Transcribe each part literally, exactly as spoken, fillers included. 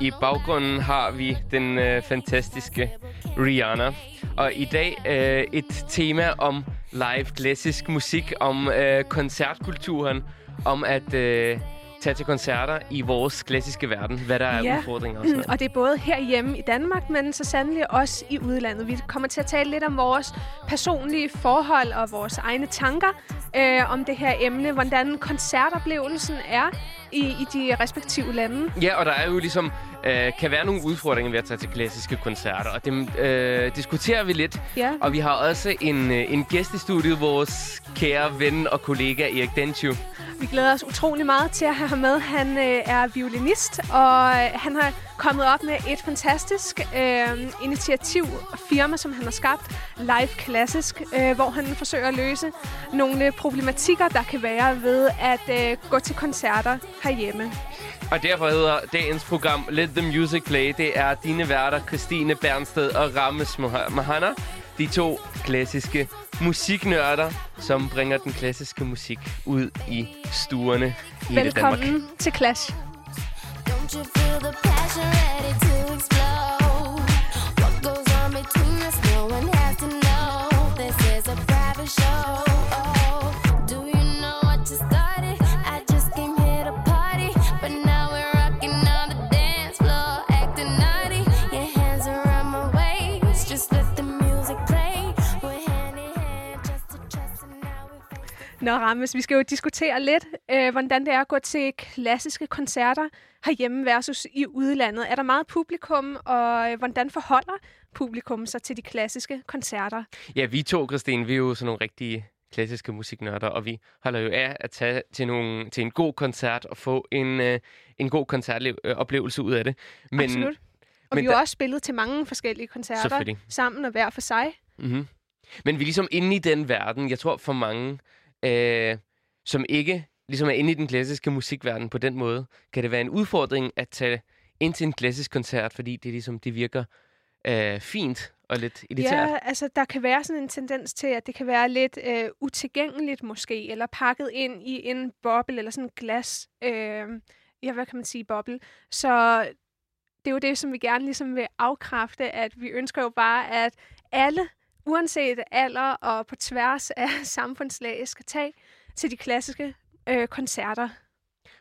I baggrunden har vi den øh, fantastiske Rihanna. Og i dag øh, et tema om live klassisk musik, om øh, koncertkulturen, om at øh, tage til koncerter i vores klassiske verden, hvad der er ja. udfordringer. Og, sådan og det er både herhjemme i Danmark, men så sandelig også i udlandet. Vi kommer til at tale lidt om vores personlige forhold og vores egne tanker øh, om det her emne, hvordan koncertoplevelsen er i, i de respektive lande. Ja, og der er jo ligesom øh, kan være nogle udfordringer ved at tage til klassiske koncerter, og det øh, diskuterer vi lidt. Ja. Og vi har også en, en gæst i studiet, vores kære ven og kollega Erik Danshøj. Vi glæder os utrolig meget til at have ham med. Han øh, er violinist, og øh, han har kommet op med et fantastisk øh, initiativ og firma, som han har skabt, Live Klassisk, øh, hvor han forsøger at løse nogle problematikker, der kan være ved at øh, gå til koncerter herhjemme. Og derfor hedder dagens program Let the Music Play. Det er dine værter, Christine Bernsted og Rames Mahana, de to klassiske musiknørder, som bringer den klassiske musik ud i stuerne i Velkommen Danmark. Velkommen til Clash. Nå, Rames, vi skal jo diskutere lidt, øh, hvordan det er at gå til klassiske koncerter herhjemme versus i udlandet. Er der meget publikum, og øh, hvordan forholder publikum sig til de klassiske koncerter? Ja, vi to, Christine, vi er jo sådan nogle rigtige klassiske musiknørder, og vi holder jo af at tage til, nogle, til en god koncert og få en, øh, en god koncertoplevelse ud af det. Men, Absolut. Og men vi har der... også spillet til mange forskellige koncerter sammen og hver for sig. Mm-hmm. Men vi er ligesom inde i den verden, jeg tror for mange... Øh, som ikke ligesom er inde i den klassiske musikverden på den måde, kan det være en udfordring at tage ind til en klassisk koncert, fordi det, ligesom, det virker øh, fint og lidt elitært. Ja, altså der kan være sådan en tendens til, at det kan være lidt øh, utilgængeligt måske, eller pakket ind i en boble eller sådan en glas, øh, ja, hvad kan man sige, boble. Så det er jo det, som vi gerne ligesom vil afkræfte, at vi ønsker jo bare, at alle uanset alder og på tværs af samfundslag, skal tage til de klassiske øh, koncerter.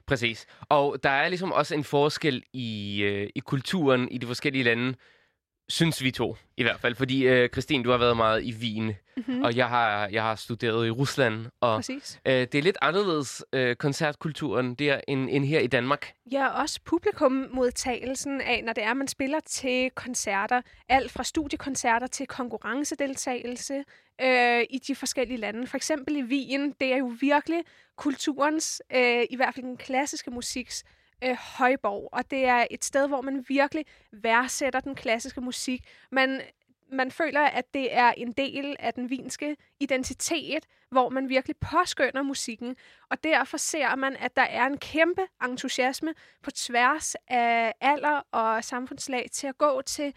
Præcis. Og der er ligesom også en forskel i, øh, i kulturen i de forskellige lande, synes vi to i hvert fald. Fordi, øh, Christine, du har været meget i Wien, mm-hmm. og jeg har, jeg har studeret i Rusland. Og, øh, det er lidt anderledes øh, koncertkulturen der end, end her i Danmark. Ja, også publikummodtagelsen af, når det er, man spiller til koncerter. Alt fra studiekoncerter til konkurrencedeltagelse øh, i de forskellige lande. For eksempel i Wien, det er jo virkelig kulturens, øh, i hvert fald den klassiske musiks, Øh, højborg, og det er et sted, hvor man virkelig værdsætter den klassiske musik. Man, man føler, at det er en del af den wienske identitet, hvor man virkelig påskynder musikken, og derfor ser man, at der er en kæmpe entusiasme på tværs af alder og samfundslag til at gå til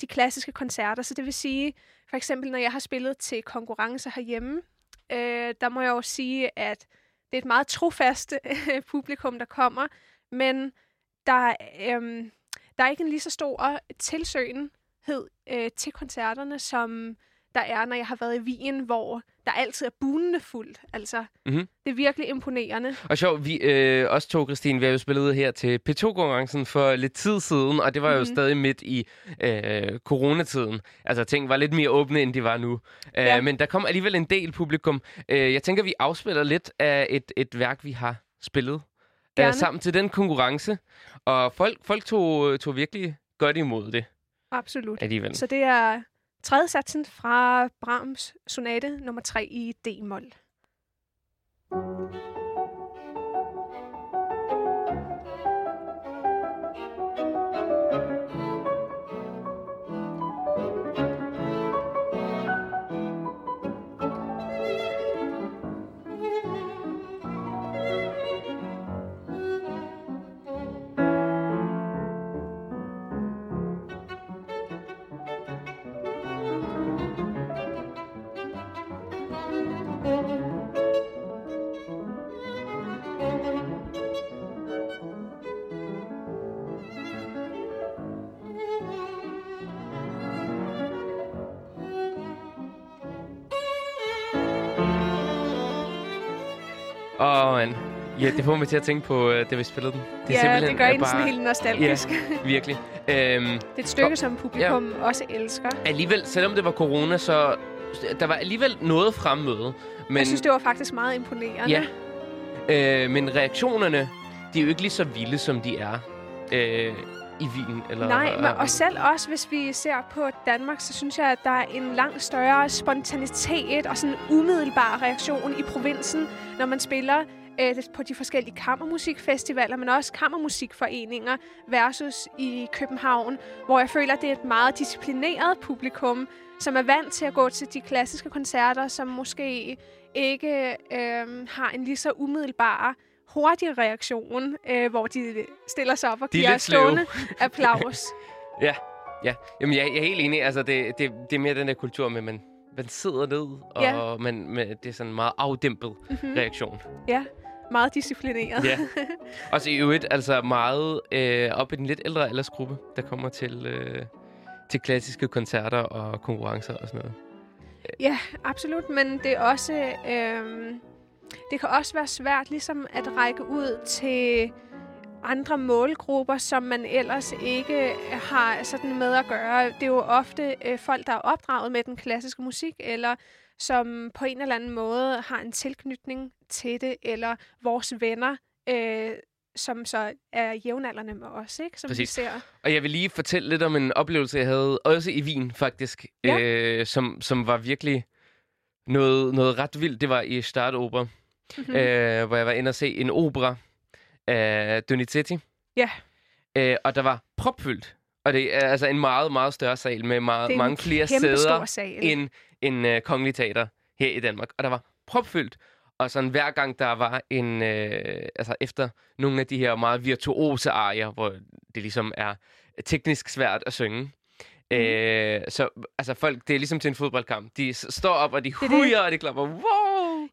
de klassiske koncerter. Så det vil sige, for eksempel når jeg har spillet til konkurrencer herhjemme, øh, der må jeg jo sige, at det er et meget trofast øh, publikum, der kommer, men der, øhm, der er ikke en lige så stor tilsøgenhed øh, til koncerterne, som der er, når jeg har været i Wien, hvor der altid er bunende fuldt. Altså, mm-hmm. Det er virkelig imponerende. Og sjovt, vi øh, også to, Christine, vi har jo spillet her til P to-konkurrencen for lidt tid siden, og det var mm-hmm. jo stadig midt i øh, coronatiden. Altså, ting var lidt mere åbne, end de var nu. Ja. Æh, men der kom alligevel en del publikum. Æh, jeg tænker, vi afspiller lidt af et, et værk, vi har spillet øh, sammen til den konkurrence. Og folk, folk tog, tog virkelig godt imod det. Absolut. Alligevel. Så det er... Tredje satsen fra Brahms sonate nummer tre i D-mol. Åh, oh, ja, det får mig til at tænke på, det vi spillede den. Det ja, simpelthen det gør en bare... sådan helt nostalgisk. Ja, virkelig. Øhm, det er et stykke, og, som publikum ja. også elsker. Alligevel, selvom det var corona, så der var alligevel noget fremmøde. Men... Jeg synes, det var faktisk meget imponerende. Ja, øh, men reaktionerne, de er jo ikke lige så vilde, som de er øh, i Wien. Eller, Nej, men, og selv også, hvis vi ser på Danmark, så synes jeg, at der er en langt større spontanitet og sådan en umiddelbar reaktion i provinsen, når man spiller øh, på de forskellige kammermusikfestivaler, men også kammermusikforeninger versus i København, hvor jeg føler, at det er et meget disciplineret publikum, som er vant til at gå til de klassiske koncerter, som måske ikke øh, har en lige så umiddelbar hurtig reaktion, øh, hvor de stiller sig op og giver stående applaus. ja, ja. Jamen, jeg, jeg er helt enig. Altså, det, det, det er mere den der kultur med, at man, man sidder ned, og ja. man, man, det er sådan en meget afdæmpet mm-hmm. reaktion. Ja, meget disciplineret. ja. Og så i øvrigt, altså meget øh, op i den lidt ældre aldersgruppe, der kommer til, øh, til klassiske koncerter og konkurrencer og sådan noget. Ja, absolut, men det er også... Øh, Det kan også være svært ligesom at række ud til andre målgrupper, som man ellers ikke har sådan med at gøre. Det er jo ofte øh, folk, der er opdraget med den klassiske musik, eller som på en eller anden måde har en tilknytning til det, eller vores venner, øh, som så er jævnaldrende med os, ikke? Som Præcis. Vi ser. Og jeg vil lige fortælle lidt om en oplevelse, jeg havde også i Wien faktisk, ja. øh, som, som var virkelig noget, noget ret vildt. Det var i Staatsoper. Mm-hmm. Øh, hvor jeg var inde og se en opera af Donizetti. Ja. Yeah. Øh, og der var propfyldt. Og det er altså en meget, meget større sal med meget, mange flere sæder end, end uh, Kongelig Teater her i Danmark. Og der var propfyldt. Og sådan hver gang der var en... Øh, altså efter nogle af de her meget virtuose arier, hvor det ligesom er teknisk svært at synge. Mm. Øh, så altså folk, det er ligesom til en fodboldkamp. De står op, og de hujer, og de klapper. Wow!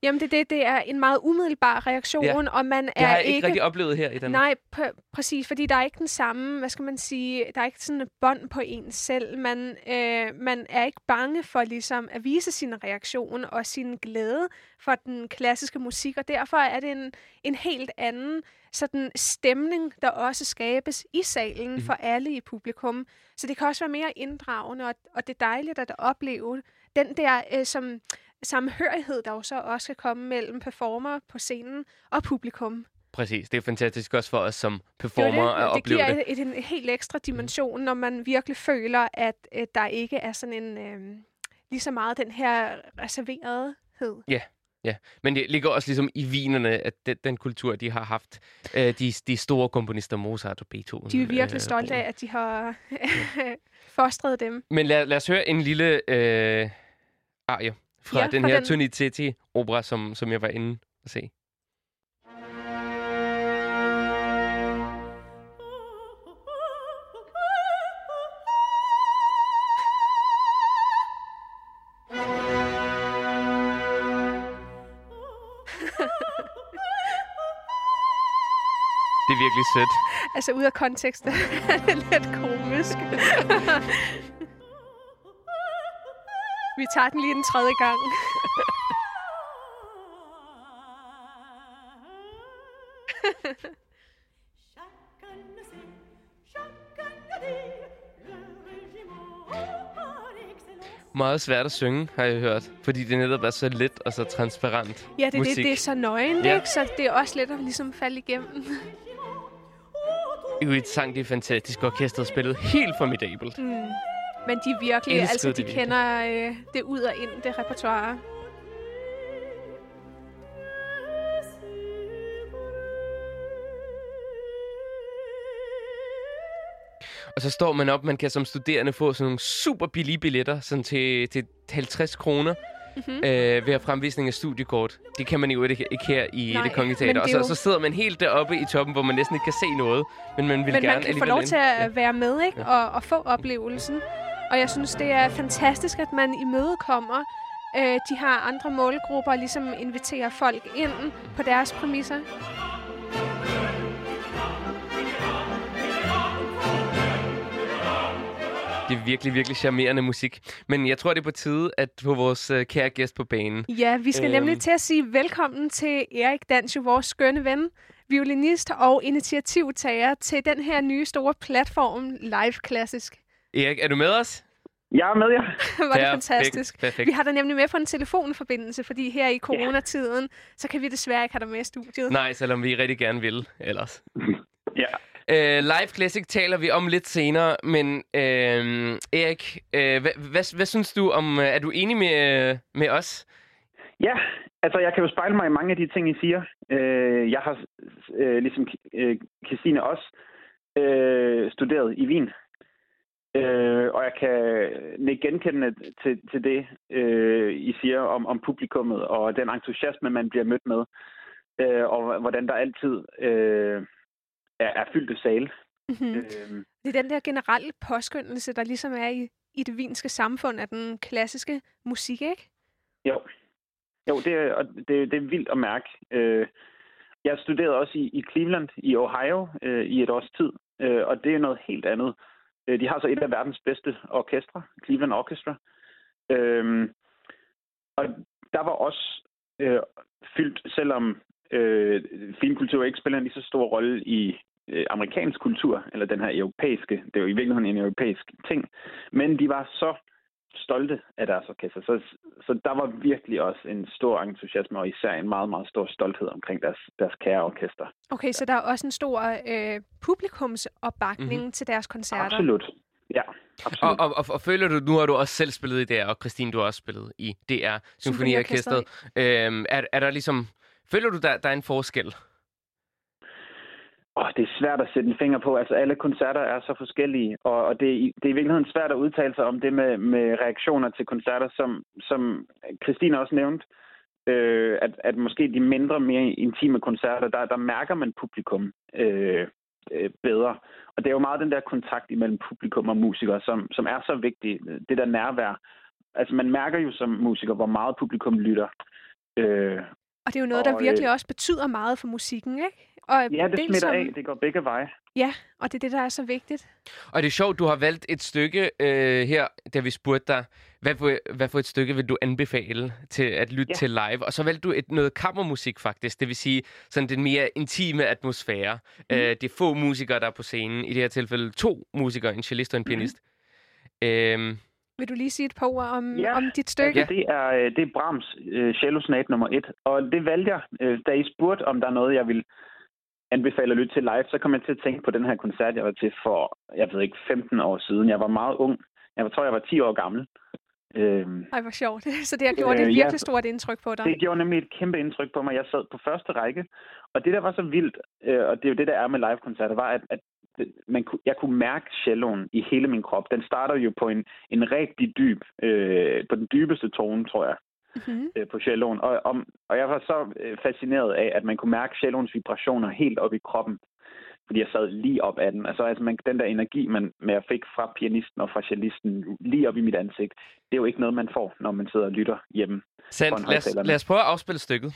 Jamen det, det, det er en meget umiddelbar reaktion, ja. og man er ikke... Det har jeg ikke, ikke rigtig oplevet her i Danmark. Nej, p- præcis, fordi der er ikke den samme, hvad skal man sige, der er ikke sådan et bånd på en selv. Man, øh, man er ikke bange for ligesom at vise sin reaktion og sin glæde for den klassiske musik, og derfor er det en, en helt anden sådan stemning, der også skabes i salen mm. for alle i publikum. Så det kan også være mere inddragende, og, og det er dejligt at opleve den der, øh, som... samhørighed, der jo så også skal komme mellem performer på scenen og publikum. Præcis, det er fantastisk også for os som performer at opleve det. Det giver det. Et, en helt ekstra dimension, når man virkelig føler, at øh, der ikke er sådan en øh, lige så meget den her reserverethed. Ja, yeah, yeah. Men det ligger også ligesom i vinerne, at den, den kultur, de har haft, øh, de, de store komponister Mozart og Beethoven. De er virkelig øh, stolte af, at de har fostret dem. Men lad, lad os høre en lille øh, arie. Fra ja, den her den... Donizetti-opera, som, som jeg var inde og se. Det er virkelig sødt. Altså, ud af kontekst er det lidt komisk. Vi tager den lige den tredje gang. Meget svært at synge, har jeg hørt. Fordi det netop er så let og så transparent. Ja, det, det, det er så nøgent, ja. Ikke? Så det er også let at ligesom falde igennem. Jo, et sang, det er fantastisk. Orkestret spillet helt formidabelt. Mm. Men de virkelig, elsker altså de det kender øh, det ud og ind, det repertoire. Og så står man op, man kan som studerende få sådan nogle super billige billetter sådan til, til halvtreds kroner mm-hmm. øh, ved fremvisning af studiekort. Det kan man jo ikke, ikke her i Nej, det Kongelige Teater. Og så, jo... så sidder man helt deroppe i toppen, hvor man næsten ikke kan se noget, men man vil men gerne man kan få lov til at ja. være med, ikke? Og, og få oplevelsen. Og jeg synes, det er fantastisk, at man imødekommer. Øh, de har andre målgrupper og ligesom inviterer folk ind på deres præmisser. Det er virkelig, virkelig charmerende musik. Men jeg tror, det er på tide at få vores øh, kære gæst på banen. Ja, vi skal øhm. nemlig til at sige velkommen til Erik Danshøj, vores skønne ven, violinist og initiativtager til den her nye store platform, Live Klassisk. Erik, er du med os? Jeg er med, ja. Hvor er det fantastisk. Perfekt. Vi har dig nemlig med på en telefonforbindelse, fordi her i coronatiden, yeah. så kan vi desværre ikke have dig med i studiet. Nej, selvom vi rigtig gerne vil ellers. Ja. Uh, Live Klassisk taler vi om lidt senere, men uh, Erik, uh, hvad, hvad, hvad synes du om, uh, er du enig med, uh, med os? Ja, altså jeg kan jo spejle mig i mange af de ting, I siger. Uh, jeg har, uh, ligesom uh, Christine også, uh, studeret i Wien, uh, og jeg kan nikke genkendende til, til det, uh, I siger om, om publikummet og den entusiasme, man bliver mødt med, uh, og hvordan der altid... Uh, er fyldte sale. Mm-hmm. Øhm. Det er den der generelle påskyndelse, der ligesom er i, i det wienske samfund af den klassiske musik, ikke? Jo, jo det, er, det, det er vildt at mærke. Øh, jeg studerede også i, i Cleveland, i Ohio, øh, i et års tid, øh, og det er noget helt andet. Øh, de har så et af verdens bedste orkestre, Cleveland Orchestra. Øh, og der var også øh, fyldt, selvom øh, finkultur ikke spiller en lige så stor rolle i øh, amerikansk kultur, eller den her europæiske, det er jo i virkeligheden en europæisk ting, men de var så stolte af deres orkester, så, så der var virkelig også en stor entusiasme, og især en meget, meget stor stolthed omkring deres, deres kære orkester. Okay, så der er også en stor øh, publikumsopbakning mm-hmm. til deres koncerter? Absolut, ja. Og, og, og, og føler du, nu har du også selv spillet i D R, og Christine, du har også spillet i D R, Symfoniorkestret. Øhm, er, er der ligesom... Føler du, der, der er en forskel? Åh, oh, det er svært at sætte en finger på. Altså, alle koncerter er så forskellige, og, og det, det er i virkeligheden svært at udtale sig om det med, med reaktioner til koncerter, som, som Christine også nævnte, øh, at, at måske de mindre, mere intime koncerter, der, der mærker man publikum øh, øh, bedre. Og det er jo meget den der kontakt imellem publikum og musikere, som, som er så vigtig. Det der nærvær. Altså, man mærker jo som musiker, hvor meget publikum lytter. Øh, Og det er jo noget, der og, virkelig også betyder meget for musikken, ikke? Og ja, det smitter som... af. Det går begge veje. Ja, og det er det, der er så vigtigt. Og det er sjovt, du har valgt et stykke øh, her, da vi spurgte dig, hvad for, hvad for et stykke vil du anbefale til at lytte ja. til live? Og så valgte du et, noget kammermusik, faktisk. Det vil sige sådan den mere intime atmosfære. Mm. Øh, det er få musikere, der er på scenen. I det her tilfælde to musikere, en cellist og en pianist. Mm. Øhm... Vil du lige sige et par ord om, ja. om dit stykke? Ja, det er, det er Brahms øh, Cellosonate nummer et. Og det valgte jeg, øh, da I spurgte, om der er noget, jeg ville anbefale at lytte til live, så kom jeg til at tænke på den her koncert, jeg var til for, jeg ved ikke, femten år siden. Jeg var meget ung. Jeg tror, jeg var ti år gammel. Øhm, Ej, hvor sjovt. Så det har gjort øh, et virkelig ja, stort indtryk på dig. Det gjorde nemlig et kæmpe indtryk på mig. Jeg sad på første række, og det, der var så vildt, øh, og det er jo det, der er med live-koncerter, var, at, at Man, jeg kunne mærke celloen i hele min krop. Den starter jo på en, en rigtig dyb, øh, på den dybeste tone, tror jeg, mm-hmm. øh, på celloen. Og, om, og jeg var så fascineret af, at man kunne mærke celloens vibrationer helt op i kroppen, fordi jeg sad lige op ad den. Altså, altså man, den der energi, man, man fik fra pianisten og fra cellisten lige op i mit ansigt, det er jo ikke noget, man får, når man sidder og lytter hjemme. Sandt. Lad os, lad os prøve at afspille stykket.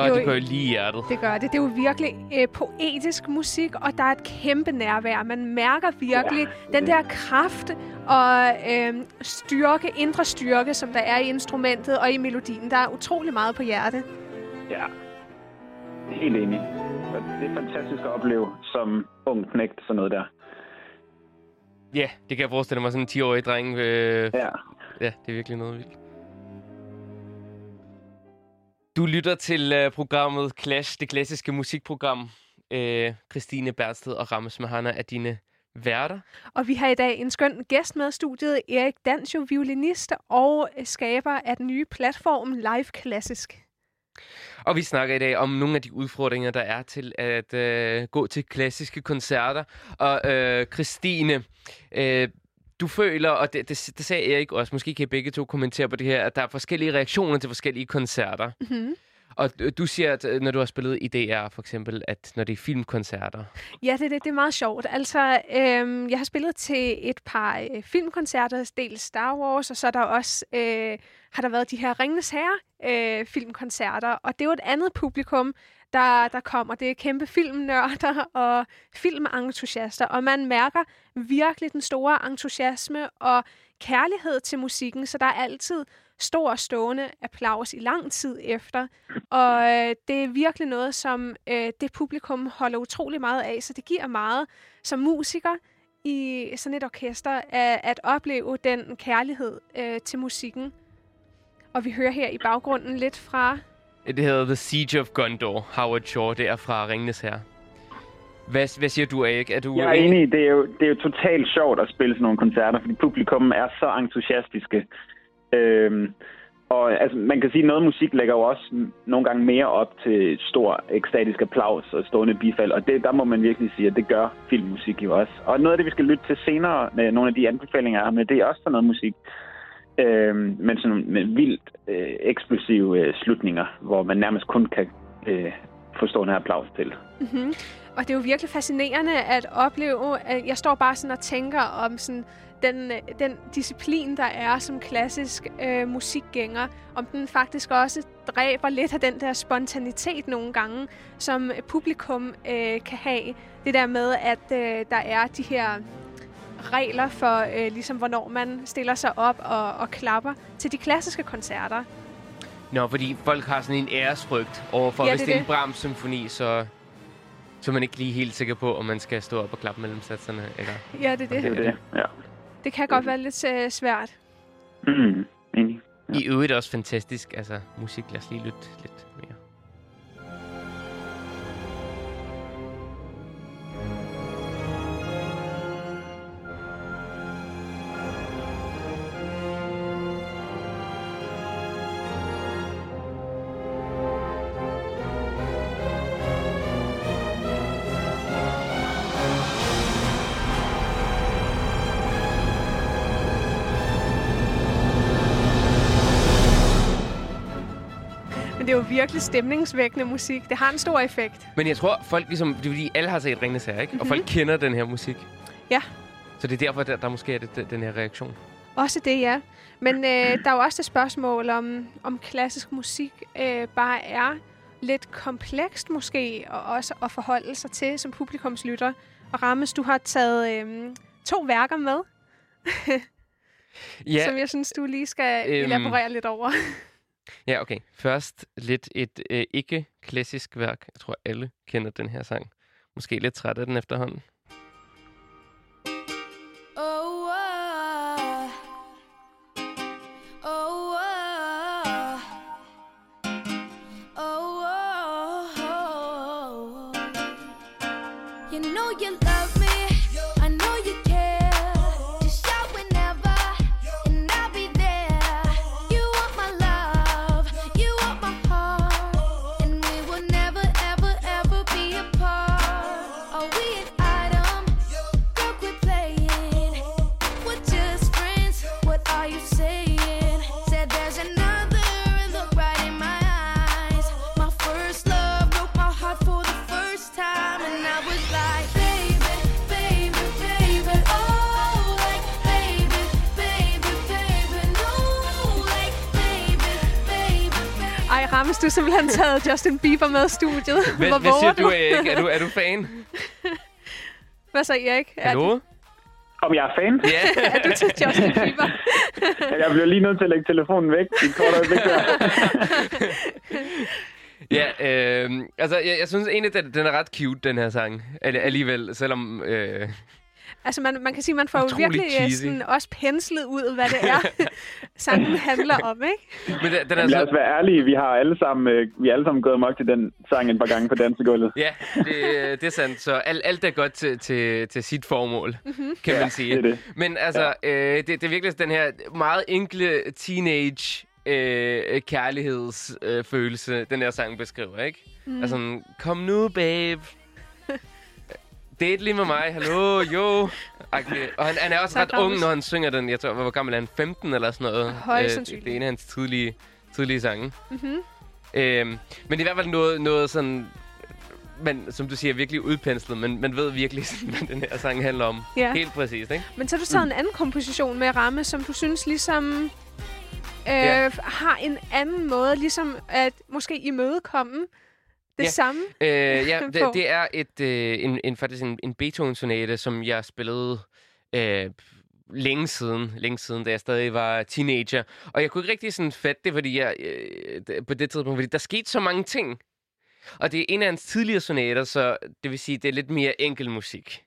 Åh, det går jo lige i hjertet. Det gør det. Det er jo virkelig øh, poetisk musik, og der er et kæmpe nærvær. Man mærker virkelig ja. den der kraft og øh, styrke, indre styrke, som der er i instrumentet og i melodien. Der er utrolig meget på hjerte. Ja, helt enig. Det er fantastisk at opleve som ung knægt, sådan noget der. Ja, yeah, det kan jeg forestille mig, sådan en ti-årig dreng. Øh... Ja. Ja, det er virkelig noget vildt. Du lytter til uh, programmet Clash, det klassiske musikprogram. Øh, Christine Bernsted og Rames Mahana er dine værter. Og vi har i dag en skøn gæst med studiet, Erik Danshøj, violinist og skaber af den nye platform Live Klassisk. Og vi snakker i dag om nogle af de udfordringer, der er til at øh, gå til klassiske koncerter. Og øh, Christine, øh, du føler, og det, det, det sagde Erik også, måske kan I begge to kommentere på det her, at der er forskellige reaktioner til forskellige koncerter. Mm-hmm. Og du siger, at når du har spillet i D R, for eksempel, at når det er filmkoncerter. Ja, det, det, det er meget sjovt. Altså, øhm, jeg har spillet til et par øh, filmkoncerter, dels Star Wars, og så er der også, øh, har der været de her Ringenes Herre øh, filmkoncerter. Og det er jo et andet publikum, der, der kommer. Det er kæmpe filmnørder og filmentusiaster, og man mærker virkelig den store entusiasme og kærlighed til musikken, så der er altid stor og stående applaus i lang tid efter, og øh, det er virkelig noget, som øh, det publikum holder utrolig meget af, så det giver meget som musiker i sådan et orkester at, at opleve den kærlighed øh, til musikken. Og vi hører her i baggrunden lidt fra... Det hedder The Siege of Gondor, Howard Shore, det er fra Ringenes Herre. Hvad, hvad siger du, Erik? Er du Jeg er enig i, det er jo, det er jo totalt sjovt at spille sådan nogle koncerter, fordi publikum er så entusiastiske. Øhm, og altså, man kan sige, at noget musik lægger jo også nogle gange mere op til stor ekstatisk applaus og stående bifald, og det, der må man virkelig sige, at det gør filmmusik jo også. Og noget af det, vi skal lytte til senere med nogle af de anbefalinger, er med, det er også sådan noget musik, øhm, men sådan med vildt øh, eksplosive øh, slutninger, hvor man nærmest kun kan øh, få stående applaus til. Mm-hmm. Og det er jo virkelig fascinerende at opleve, at jeg står bare sådan og tænker om sådan den, den disciplin, der er som klassisk øh, musikgænger, om den faktisk også dræber lidt af den der spontanitet nogle gange, som publikum øh, kan have. Det der med, at øh, der er de her regler for, øh, ligesom, hvornår man stiller sig op og, og klapper til de klassiske koncerter. Nå, fordi folk har sådan en æresfrygt overfor, ja, hvis det er en Brahms-symfoni, så... Så man ikke lige helt sikker på, om man skal stå op og klappe mellem satserne, eller... Ja, det er det. Det, er det. Ja. Det kan godt være lidt uh, svært. Mm, enig. Ja. I øvrigt er også fantastisk. Altså, musik, lad os lige lytte lidt mere. Det er jo virkelig stemningsvækkende musik. Det har en stor effekt. Men jeg tror, folk ligesom... Det er fordi, alle har set Ringenes Herre, ikke? Mm-hmm. Og folk kender den her musik. Ja. Så det er derfor, der, der måske er det, den her reaktion. Også det, ja. Men øh, der er jo også et spørgsmål om, om klassisk musik øh, bare er lidt komplekst måske, og også at forholde sig til som publikumslytter. Og Rames, du har taget øh, to værker med, ja, som jeg synes, du lige skal øhm... elaborere lidt over. Ja, okay. Først lidt et øh, ikke-klassisk værk. Jeg tror, alle kender den her sang. Måske lidt træt af den efterhånden. Time and I was like, baby. Ej, Rames, du har simpelthen taget Justin Bieber med studiet. Hvad, Hvor hvad siger du, Erik? Er du, er du fan? Hvad så, Erik? Hallo? Er Om jeg er fan? Ja. Yeah. Er du til Justin Bieber? Jeg bliver lige nødt til at lægge telefonen væk i et kort øjeblik. Ja, øh, altså, jeg, jeg synes egentlig, at den er ret cute, den her sang. Alligevel, selvom... Øh... Altså, man, man kan sige, at man får jo virkelig sådan, også penslet ud, hvad det er, sangen handler om, ikke? Men det, den er så... Lad os være ærlige. Vi har alle sammen, øh, vi har alle sammen gået mok til den sang et par gange på dansegulvet. Ja, det, det er sandt. Så alt, alt er godt til, til, til sit formål, mm-hmm. kan ja, man sige. Det det. Men altså, ja. øh, det, det er virkelig den her meget enkle teenage øh, kærlighedsfølelse, øh, den her sang beskriver, ikke? Mm. Altså, kom nu, babe. Date lige med mig, hallo, jo. Okay. Og han, han er også tak, ret Rames. Ung, når han synger den. Jeg tror, hvor gammel er han? femten eller sådan noget. Højst sandsynligt. Det er en af hans tidlige, tidlige sange. Mm-hmm. Øhm, men i hvert fald noget, noget sådan, man, som du siger, virkelig udpenslet. Men man ved virkelig, sådan, hvad den her sang handler om. Yeah. Helt præcist, ikke? Men så har du taget mm. en anden komposition med Rames, som du synes ligesom... Øh, yeah. har en anden måde ligesom at måske imødekomme... Det ja. samme? Øh, ja, det, det er et, øh, en, en, faktisk en, en Beethoven-sonate, som jeg spillede øh, længe siden, længe siden, da jeg stadig var teenager. Og jeg kunne ikke rigtig sådan fatte det, fordi jeg, øh, på det tidspunkt, fordi der skete så mange ting. Og det er en af hans tidligere sonater, så det vil sige, det er lidt mere enkel musik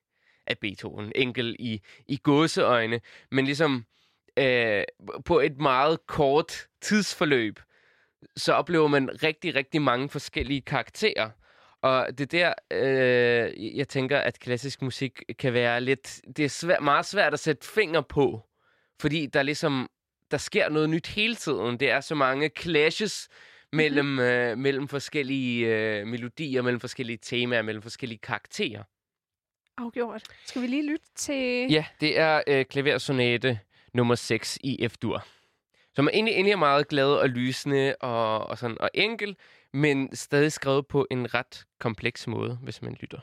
af Beethoven. Enkel i, i gåseøjne, men ligesom øh, på et meget kort tidsforløb. Så oplever man rigtig, rigtig mange forskellige karakterer. Og det der, øh, jeg tænker, at klassisk musik kan være lidt... Det er svær, meget svært at sætte fingre på, fordi der ligesom der sker noget nyt hele tiden. Det er så mange clashes mellem, mm-hmm. øh, mellem forskellige øh, melodier, mellem forskellige temaer, mellem forskellige karakterer. Afgjort. Skal vi lige lytte til... Ja, det er øh, Klaviersonate nummer seks i F-dur. Som er egentlig, egentlig er meget glad og lysende og, og, sådan, og enkel, men stadig skrevet på en ret kompleks måde, hvis man lytter.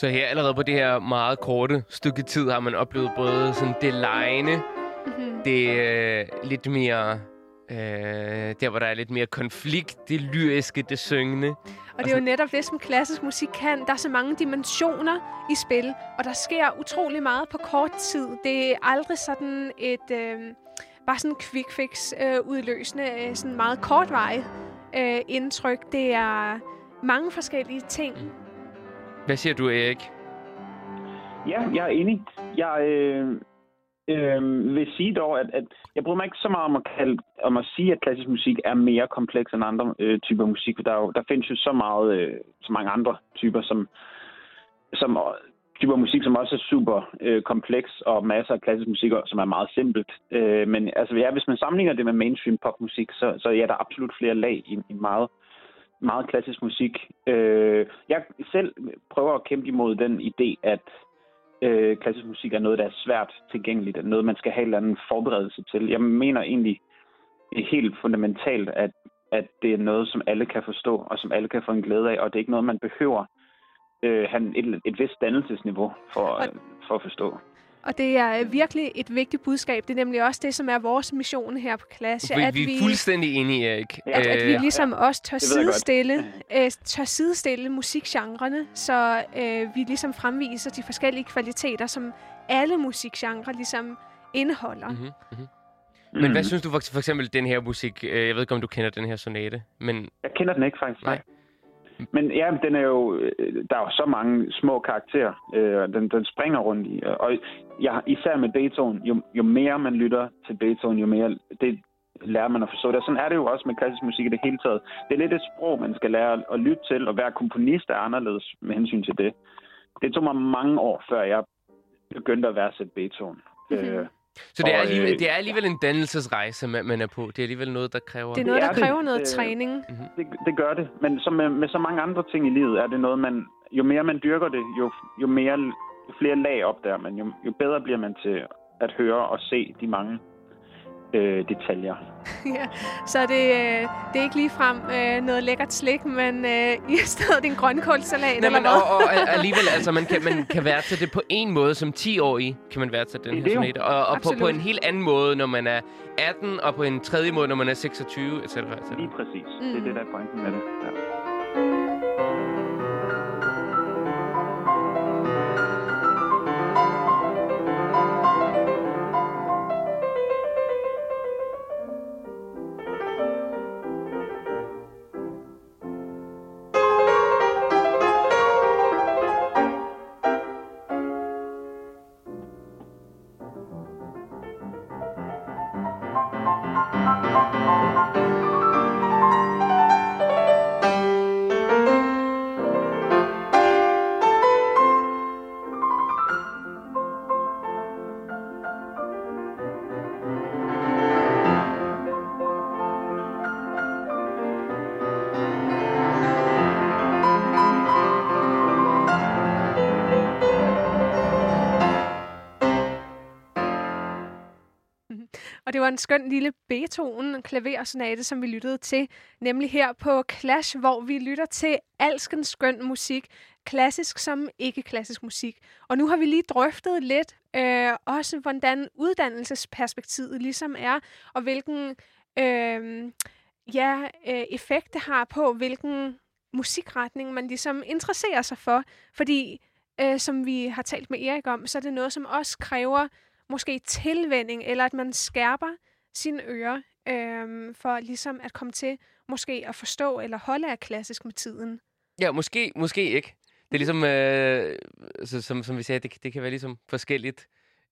Så her allerede på det her meget korte stykke tid har man oplevet både sådan det legende, mm-hmm. det øh, lidt mere, øh, der hvor der er lidt mere konflikt, det lyriske, det syngende. Og, og det er sådan. Jo netop det, som klassisk musik kan. Der er så mange dimensioner i spil, og der sker utrolig meget på kort tid. Det er aldrig sådan et, øh, bare sådan quick fix øh, udløsende, øh, sådan meget kortvarig øh, indtryk. Det er mange forskellige ting. Mm. Hvad siger du, Erik? Ja, jeg er enig. Jeg øh, øh, vil sige dog, at, at jeg bryder mig ikke så meget om at, kalde, om at sige, at klassisk musik er mere kompleks end andre øh, typer musik. Der, jo, der findes jo så, meget, øh, så mange andre typer, som, som, typer musik, som også er super øh, kompleks, og masser af klassisk musik, som er meget simpelt. Øh, men altså, ja, hvis man sammenligner det med mainstream popmusik, så, så ja, der er absolut flere lag i, i meget... meget klassisk musik. Øh, jeg selv prøver at kæmpe imod den idé, at øh, klassisk musik er noget, der er svært tilgængeligt, noget, man skal have en eller anden forberedelse til. Jeg mener egentlig helt fundamentalt, at, at det er noget, som alle kan forstå, og som alle kan få en glæde af, og det er ikke noget, man behøver øh, have et, et vist dannelsesniveau for, og, for at forstå. Og det er virkelig et vigtigt budskab. Det er nemlig også det, som er vores mission her på Klasse. Vi, at vi er fuldstændig enige, Erik. At, at vi ligesom også tør sidestille, tør sidestille musikgenrerne, så øh, vi ligesom fremviser de forskellige kvaliteter, som alle musikgenrer ligesom indeholder. Mm-hmm. Mm-hmm. Men mm-hmm. hvad synes du for, for eksempel den her musik? Jeg ved ikke, om du kender den her sonate. Men... Jeg kender den ikke, faktisk. Nej. Men ja, den er jo, der er jo så mange små karakterer, øh, den, den springer rundt i. Og ja, især med Beethoven, jo, jo mere man lytter til Beethoven, jo mere det lærer man at forstå det. Og sådan er det jo også med klassisk musik i det hele taget. Det er lidt et sprog, man skal lære at lytte til, og være komponist er anderledes med hensyn til det. Det tog mig mange år, før jeg begyndte at værdsætte Beethoven. Mm-hmm. Øh, Så det er, alligevel, det er alligevel en dannelsesrejse, man er på. Det er alligevel noget, der kræver... Det er noget, der kræver det, noget det, træning. Det, det gør det. Men som med, med så mange andre ting i livet, er det noget, man... Jo mere man dyrker det, jo, jo, mere, jo flere lag opdager man. Jo, jo bedre bliver man til at høre og se de mange øh, detaljer. Ja, så det, det er ikke ligefrem øh, noget lækkert slik, men øh, i stedet en grønkålsalat. Nej, men og, og alligevel, altså man kan, man kan værdsætte det på en måde, som ti-årig kan man værdsætte den her sonate. Og, og på, på en helt anden måde, når man er atten, og på en tredje måde, når man er seksogtyve, et cetera. Lige præcis. Mm. Det er det, der er pointen med det. Ja. Og det var en skøn lille Beethoven klaversonate, som vi lyttede til, nemlig her på Clash, hvor vi lytter til alskens skøn musik, klassisk som ikke-klassisk musik. Og nu har vi lige drøftet lidt, øh, også hvordan uddannelsesperspektivet ligesom er, og hvilken øh, ja, øh, effekt det har på, hvilken musikretning man ligesom interesserer sig for. Fordi, øh, som vi har talt med Erik om, så er det noget, som også kræver... måske tilvænning, eller at man skærper sine ører øhm, for ligesom at komme til måske at forstå eller holde af klassisk med tiden. Ja, måske, måske ikke. Det er ligesom, øh, så, som, som vi sagde, det, det kan være ligesom forskelligt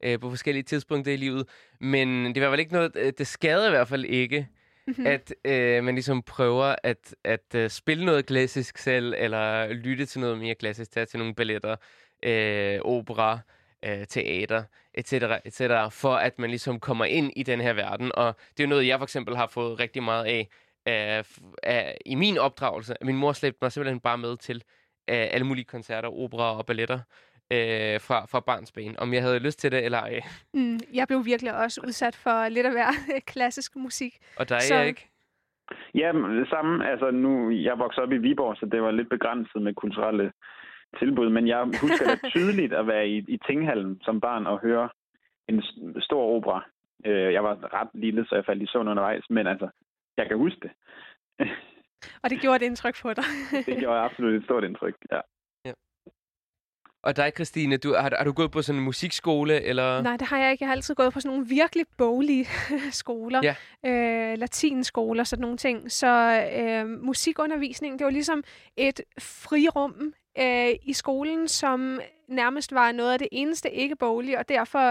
øh, på forskellige tidspunkter i livet, men det er i hvert fald ikke noget, det skader i hvert fald ikke, mm-hmm. at øh, man ligesom prøver at, at, at spille noget klassisk selv, eller lytte til noget mere klassisk, der til nogle balletter, øh, opera, teater, et cetera, et cetera, for at man ligesom kommer ind i den her verden. Og det er jo noget, jeg for eksempel har fået rigtig meget af, af, af i min opdragelse. Min mor slæbte mig simpelthen bare med til af, alle mulige koncerter, opera og balletter øh, fra, fra barnsben, om jeg havde lyst til det eller ej. Mm, jeg blev virkelig også udsat for lidt af hver klassisk musik. Og der er så... jeg ikke. Ja, det samme. Altså, nu, jeg voksede op i Viborg, så det var lidt begrænset med kulturelle tilbud, men jeg husker da tydeligt at være i, i Tinghallen som barn og høre en stor opera. Øh, jeg var ret lille, så jeg faldt i søvn undervejs, men altså, jeg kan huske det. Og det gjorde et indtryk på dig? Det gjorde absolut et stort indtryk, ja. ja. Og dig, Christine, du, har, har du gået på sådan en musikskole, eller? Nej, det har jeg ikke. Jeg har altid gået på sådan nogle virkelig boglige skoler. Ja. Øh, latinskoler, sådan nogle ting. Så øh, musikundervisning, det var ligesom et frirum i skolen, som nærmest var noget af det eneste ikke-boglige, og derfor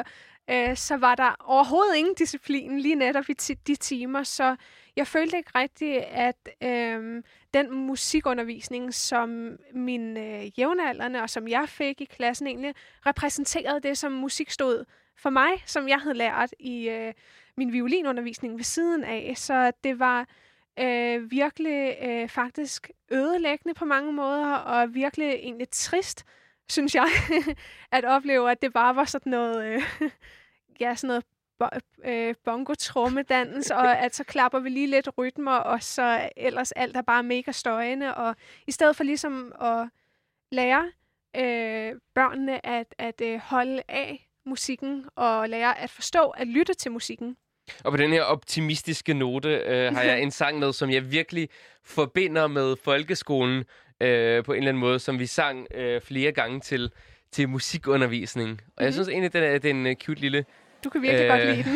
øh, så var der overhovedet ingen disciplin lige netop i t- de timer, så jeg følte ikke rigtigt, at øh, den musikundervisning, som mine øh, jævnaldrende og som jeg fik i klassen egentlig, repræsenterede det, som musik stod for mig, som jeg havde lært i øh, min violinundervisning ved siden af, så det var... Øh, virkelig øh, faktisk ødelæggende på mange måder, og virkelig egentlig trist, synes jeg, at opleve, at det bare var sådan noget, øh, ja, sådan noget bo- øh, bongo-trommedans, og at så klapper vi lige lidt rytmer, og så ellers alt er bare mega støjende, og i stedet for ligesom at lære øh, børnene at, at øh, holde af musikken, og lære at forstå, at lytte til musikken. Og på den her optimistiske note øh, har jeg en sang med, som jeg virkelig forbinder med folkeskolen øh, på en eller anden måde, som vi sang øh, flere gange til, til musikundervisning. Og mm-hmm. jeg synes egentlig, den er, den er en cute lille... Du kan virkelig øh, godt lide den.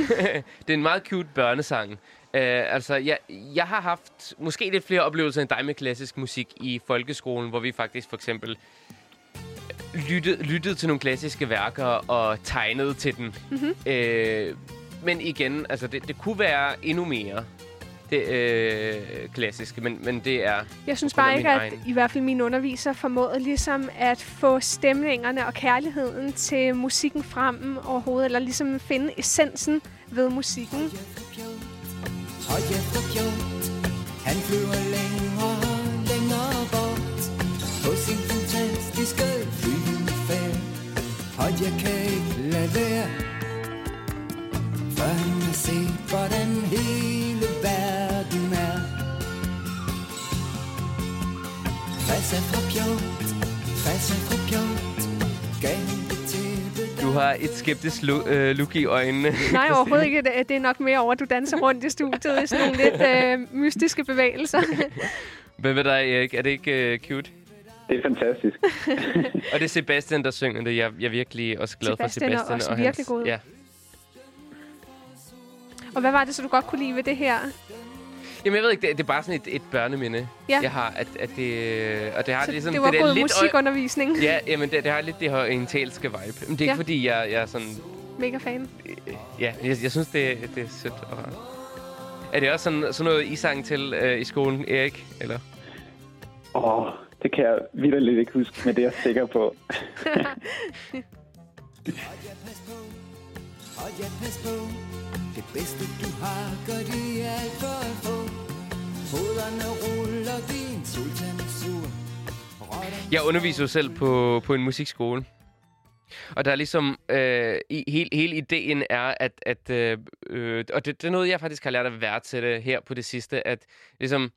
Det er en meget cute børnesang, Uh, altså, jeg, jeg har haft måske lidt flere oplevelser end dig med klassisk musik i folkeskolen, hvor vi faktisk for eksempel lyttede, lyttede til nogle klassiske værker og tegnede til dem. Mm-hmm. Uh, men igen, altså, det, det kunne være endnu mere det øh, klassiske, men, men det er... Jeg synes bare ikke, at egen. I hvert fald mine undervisere formåede ligesom at få stemningerne og kærligheden til musikken frem overhovedet, eller ligesom finde essensen ved musikken. Høj efter fjort, han flyver længere og længere bort på sin fantastiske flyvende færd. Og jeg kan ikke lade være, før han har set, hvordan hele verden er. Faser fra fjort, faser fra fjort, gang. Du har et skeptisk lo- øh, look i øjnene. Nej, overhovedet ikke. Det er nok mere over, at du danser rundt i studiet i sådan nogle lidt øh, mystiske bevægelser. Hvad med dig, Erik? Er det ikke øh, cute? Det er fantastisk. Og det er Sebastian, der synger det. Jeg, jeg er virkelig også glad Sebastian for Sebastian. Sebastian er også virkelig god. Ja. Og hvad var det, så du godt kunne lide ved det her? Jamen, jeg ved ikke, det, det er bare sådan et, et børneminde, ja. Jeg har, at, at det... Og det har så ligesom, det var det god lidt musikundervisning. Ø- ja, jamen, det, det har lidt det orientalske vibe. Men det er ja. Ikke, fordi jeg, jeg er sådan... Mega fan. Ja, jeg, jeg synes, det, det er sødt. Og... Er det også sådan, sådan noget, I sang til øh, i skolen, Erik, eller...? Åh, oh, det kan jeg vitterligt ikke huske, men det er jeg sikker på. Det bedste du har, gør de alt for at få. Hovederne ruller din sultan sur. Jeg underviser jo selv på, på en musikskole. Og der er ligesom... Øh, i, hele, hele ideen er, at... at øh, og det, det er noget, jeg faktisk har lært at værdsætte her på det sidste. At ligesom,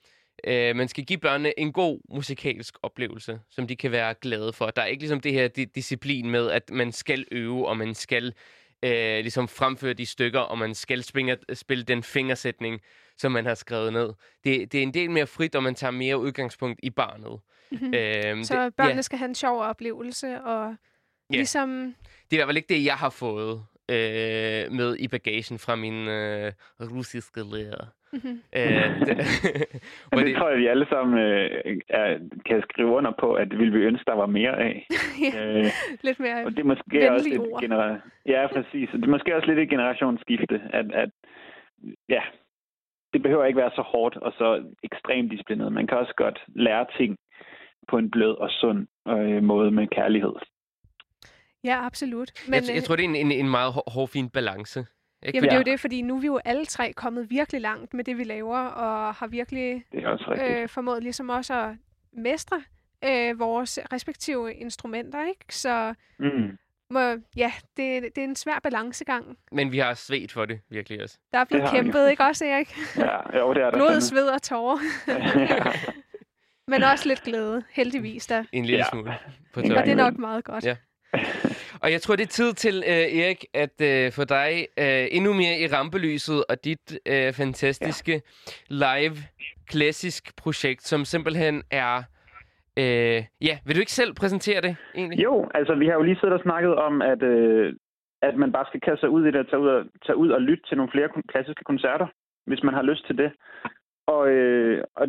øh, man skal give børnene en god musikalsk oplevelse, som de kan være glade for. Der er ikke ligesom det her di- disciplin med, at man skal øve, og man skal... Øh, ligesom fremføre de stykker, og man skal spille, spille den fingersætning, som man har skrevet ned. Det, det er en del mere frit, og man tager mere udgangspunkt i barnet. Mm-hmm. Øhm, Så det, børnene ja. Skal have en sjov oplevelse, og ja. Ligesom... Det er i hvert fald ikke det, jeg har fået øh, med i bagagen fra mine øh, russiske lærere. Mm-hmm. Øh, det, det, det tror jeg, vi alle sammen øh, er, kan skrive under på, at det ville vi ønske, der var mere af. ja, øh, lidt mere og det er måske også et genera- Ja, præcis. Det er måske også lidt et generationsskifte, at, at ja, det behøver ikke være så hårdt og så ekstremt disciplineret. Man kan også godt lære ting på en blød og sund øh, måde med kærlighed. Ja, absolut. Men, jeg, jeg tror, det er en, en, en meget hårfin balance. Ikke? Jamen, ja. Det er jo det, fordi nu er vi jo alle tre kommet virkelig langt med det, vi laver, og har virkelig øh, formået ligesom også at mestre øh, vores respektive instrumenter, ikke? Så mm. må, ja, det, det er en svær balancegang. Men vi har svedt for det, virkelig også. Der er blevet kæmpet, ikke også, Erik? Ja, jo, det er der. Blod, sved og tårer. Men også lidt glæde, heldigvis da. En lille ja. Smule. På og det er nok meget godt. Ja. Og jeg tror, det er tid til, øh, Erik, at øh, få dig øh, endnu mere i rampelyset og dit øh, fantastiske ja. Live klassisk projekt, som simpelthen er... Øh, ja, vil du ikke selv præsentere det egentlig? Jo, altså vi har jo lige siddet og snakket om, at, øh, at man bare skal kaste sig ud i det og tage ud og, tage ud og lytte til nogle flere klassiske koncerter, hvis man har lyst til det. Og... Øh, og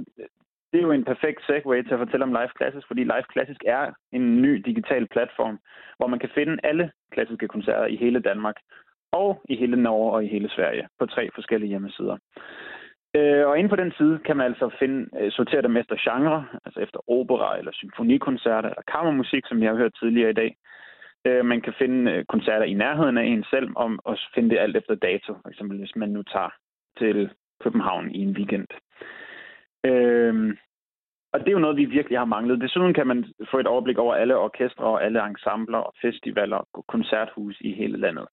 det er jo en perfekt segue til at fortælle om Live Klassisk, fordi Live Klassisk er en ny digital platform, hvor man kan finde alle klassiske koncerter i hele Danmark, og i hele Norge og i hele Sverige, på tre forskellige hjemmesider. Og inde på den side kan man altså finde, sortere dem efter genre, altså efter opera eller symfonikoncerter eller kammermusik, som vi har hørt tidligere i dag. Man kan finde koncerter i nærheden af en selv, og også finde det alt efter dato, f.eks. hvis man nu tager til København i en weekend. Øhm, og det er jo noget, vi virkelig har manglet. Desuden kan man få et overblik over alle orkestre og alle ensembler og festivaler og koncerthus i hele landet.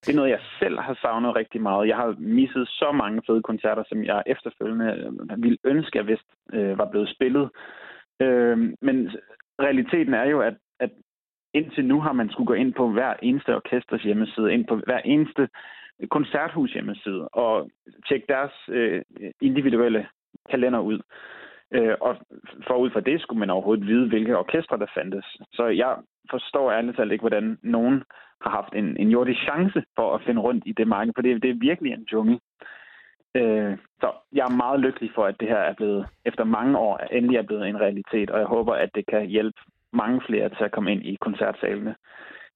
Det er noget, jeg selv har savnet rigtig meget. Jeg har misset så mange fede koncerter, som jeg efterfølgende ville ønske, at jeg vidste øh, var blevet spillet. Øhm, men realiteten er jo, at, at indtil nu har man skulle gå ind på hver eneste orkesters hjemmeside, ind på hver eneste koncerthus hjemmeside og tjekke deres øh, individuelle kalender ud. Øh, og forud for det skulle man overhovedet vide, hvilke orkestre der fandtes. Så jeg forstår ærligt talt ikke, hvordan nogen har haft en, en jordig chance for at finde rundt i det marked, for det, det er virkelig en jungle. Øh, så jeg er meget lykkelig for, at det her er blevet, efter mange år, endelig er blevet en realitet, og jeg håber, at det kan hjælpe mange flere til at komme ind i koncertsalene.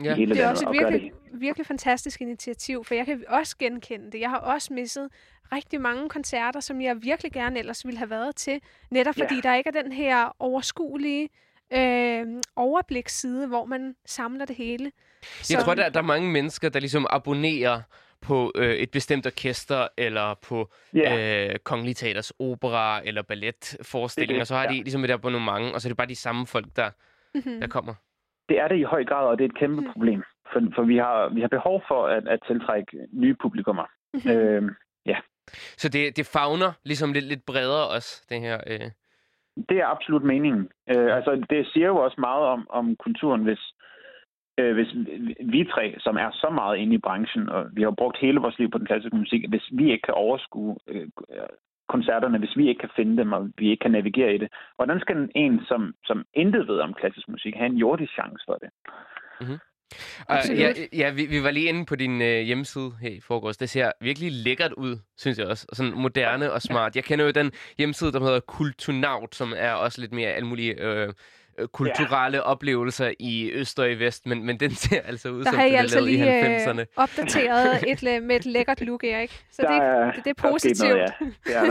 Ja. I det er også et virkelig, virkelig fantastisk initiativ, for jeg kan også genkende det. Jeg har også misset rigtig mange koncerter, som jeg virkelig gerne ellers ville have været til, netop fordi ja. Der ikke er den her overskuelige øh, overbliksside, hvor man samler det hele. Så... Jeg tror, der, der er mange mennesker, der ligesom abonnerer på øh, et bestemt orkester, eller på yeah. øh, Kongelig Teaters opera, eller balletforestillinger, så har de ja. ligesom et abonnement, og så er det bare de samme folk, der, mm-hmm. der kommer. Det er det i høj grad, og det er et kæmpe mm-hmm. problem, for, for vi, har, vi har behov for at, at tiltrække nye publikummer. Mm-hmm. Øh, ja. Så det, det favner ligesom lidt, lidt bredere også, det her... Øh... Det er absolut meningen. Øh, altså, det siger jo også meget om, om kulturen, hvis... Hvis vi tre, som er så meget inde i branchen, og vi har brugt hele vores liv på den klassiske musik, hvis vi ikke kan overskue øh, koncerterne, hvis vi ikke kan finde dem, og vi ikke kan navigere i det, hvordan skal en, som, som intet ved om klassisk musik, have en jordisk chance for det? Mm-hmm. Uh, ja, ja vi, vi var lige inde på din øh, hjemmeside her i forgårs. Det ser virkelig lækkert ud, synes jeg også. Sådan moderne og smart. Jeg kender jo den hjemmeside, der hedder Kulturnaut, som er også lidt mere almulig... Øh, kulturelle yeah. oplevelser i øst og i vest, men, men den ser altså ud, der som den altså er lavet i halvfemserne. Der har jeg altså lige opdateret et, med et lækkert look, Erik. Så det, er, det, det er positivt. Der, noget, ja. Ja,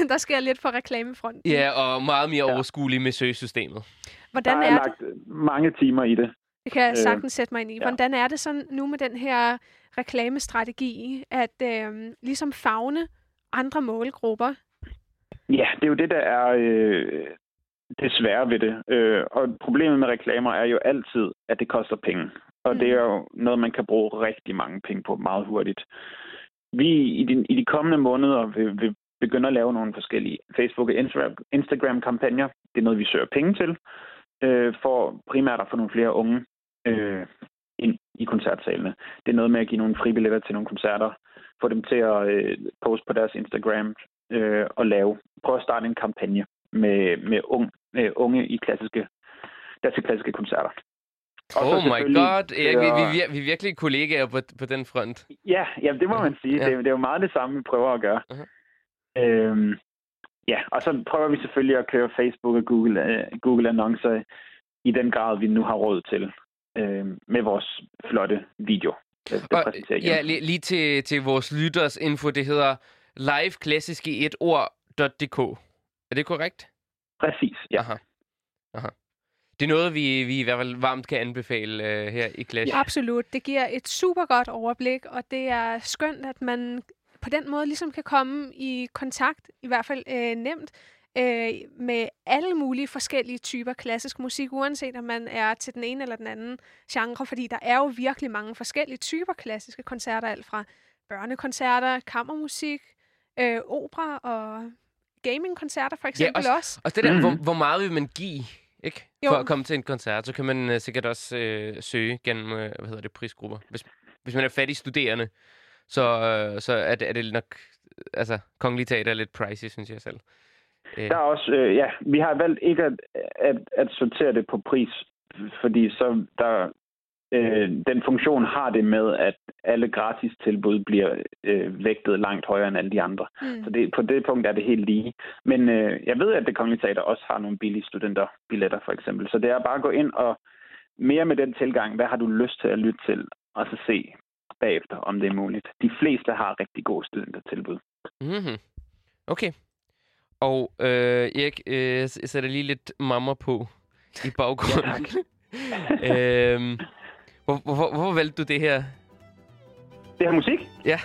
der. der sker lidt for reklamefronten. Ja, og meget mere ja. overskueligt med søgesystemet. Hvordan der er, er lagt mange timer i det. Det kan jeg sagtens sætte mig ind i. Hvordan er det sådan nu med den her reklamestrategi, at øh, ligesom favne andre målgrupper? Ja, det er jo det, der er... Øh, Desværre ved det. Øh, og problemet med reklamer er jo altid, at det koster penge. Og mm. det er jo noget, man kan bruge rigtig mange penge på meget hurtigt. Vi i de, i de kommende måneder vil, vil begynde at lave nogle forskellige Facebook- og Instagram-kampagner. Det er noget, vi søger penge til, øh, for primært at få nogle flere unge øh, ind i koncertsalene. Det er noget med at give nogle fribilletter til nogle koncerter, få dem til at øh, poste på deres Instagram øh, og lave. Prøv at starte en kampagne. Med, med, unge, med unge i klassiske, danske klassiske koncerter. Og oh my god, Erik, vi, vi, vi er virkelig kollegaer på, på den front. Ja, ja, det må man sige. Ja. Det, det er jo meget det samme, vi prøver at gøre. Uh-huh. Øhm, ja, og så prøver vi selvfølgelig at køre Facebook og Google, uh, Google annoncer i den grad, vi nu har råd til uh, med vores flotte video. Det, det og, ja, lige, lige til, til vores lytters info, det hedder live klassisk e et ord punktum d k. Er det korrekt? Præcis, ja. Aha. Aha. Det er noget, vi, vi i hvert fald varmt kan anbefale uh, her i klassen. Ja. Absolut. Det giver et super godt overblik, og det er skønt, at man på den måde ligesom kan komme i kontakt, i hvert fald uh, nemt, uh, med alle mulige forskellige typer klassisk musik, uanset om man er til den ene eller den anden genre, fordi der er jo virkelig mange forskellige typer klassiske koncerter, alt fra børnekoncerter, kammermusik, uh, opera og... gaming-koncerter for eksempel ja, og, også. Og det der, mm. hvor, hvor meget vil man give, ikke? Jo. For at komme til en koncert, så kan man uh, sikkert også uh, søge gennem, uh, hvad hedder det, prisgrupper. Hvis, hvis man er fattig studerende, så, uh, så er, det, er det nok, altså, Kongelig Teater er lidt pricey, synes jeg selv. Uh. Der er også, øh, ja, vi har valgt ikke at, at, at sortere det på pris, fordi så der, øh, den funktion har det med, at alle gratis tilbud bliver øh, vægtet langt højere end alle de andre. Mm. Så det, på det punkt er det helt lige. Men øh, jeg ved, at det Kongelige Teater også har nogle billige studenterbilletter, for eksempel. Så det er bare at gå ind og mere med den tilgang, hvad har du lyst til at lytte til, og så se bagefter, om det er muligt. De fleste har rigtig gode studentertilbud. Mm-hmm. Okay. Og øh, Erik, øh, jeg sætter lige lidt mammer på i baggrunden. øhm, hvor, hvor, hvor valgte du det her? Det her musik? Ja.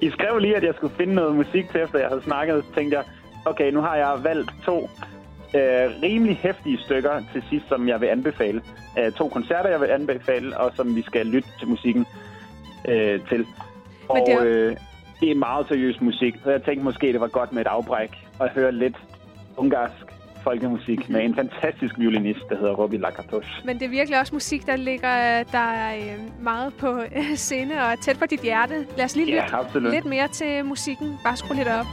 I skrev lige, at jeg skulle finde noget musik til, efter jeg havde snakket. Så tænkte jeg, okay, nu har jeg valgt to øh, rimelig heftige stykker til sidst, som jeg vil anbefale. Øh, to koncerter, jeg vil anbefale, og som vi skal lytte til musikken øh, til. Og det er... Øh, det er meget seriøs musik, så jeg tænkte måske, det var godt med et afbræk at høre lidt ungarsk folkemusik med en fantastisk violinist, der hedder Robbie Lakatos. Men det er virkelig også musik, der ligger der meget på scene og tæt på dit hjerte. Lad os lige yeah, lytte absolut. lidt mere til musikken. Bare skru lidt op.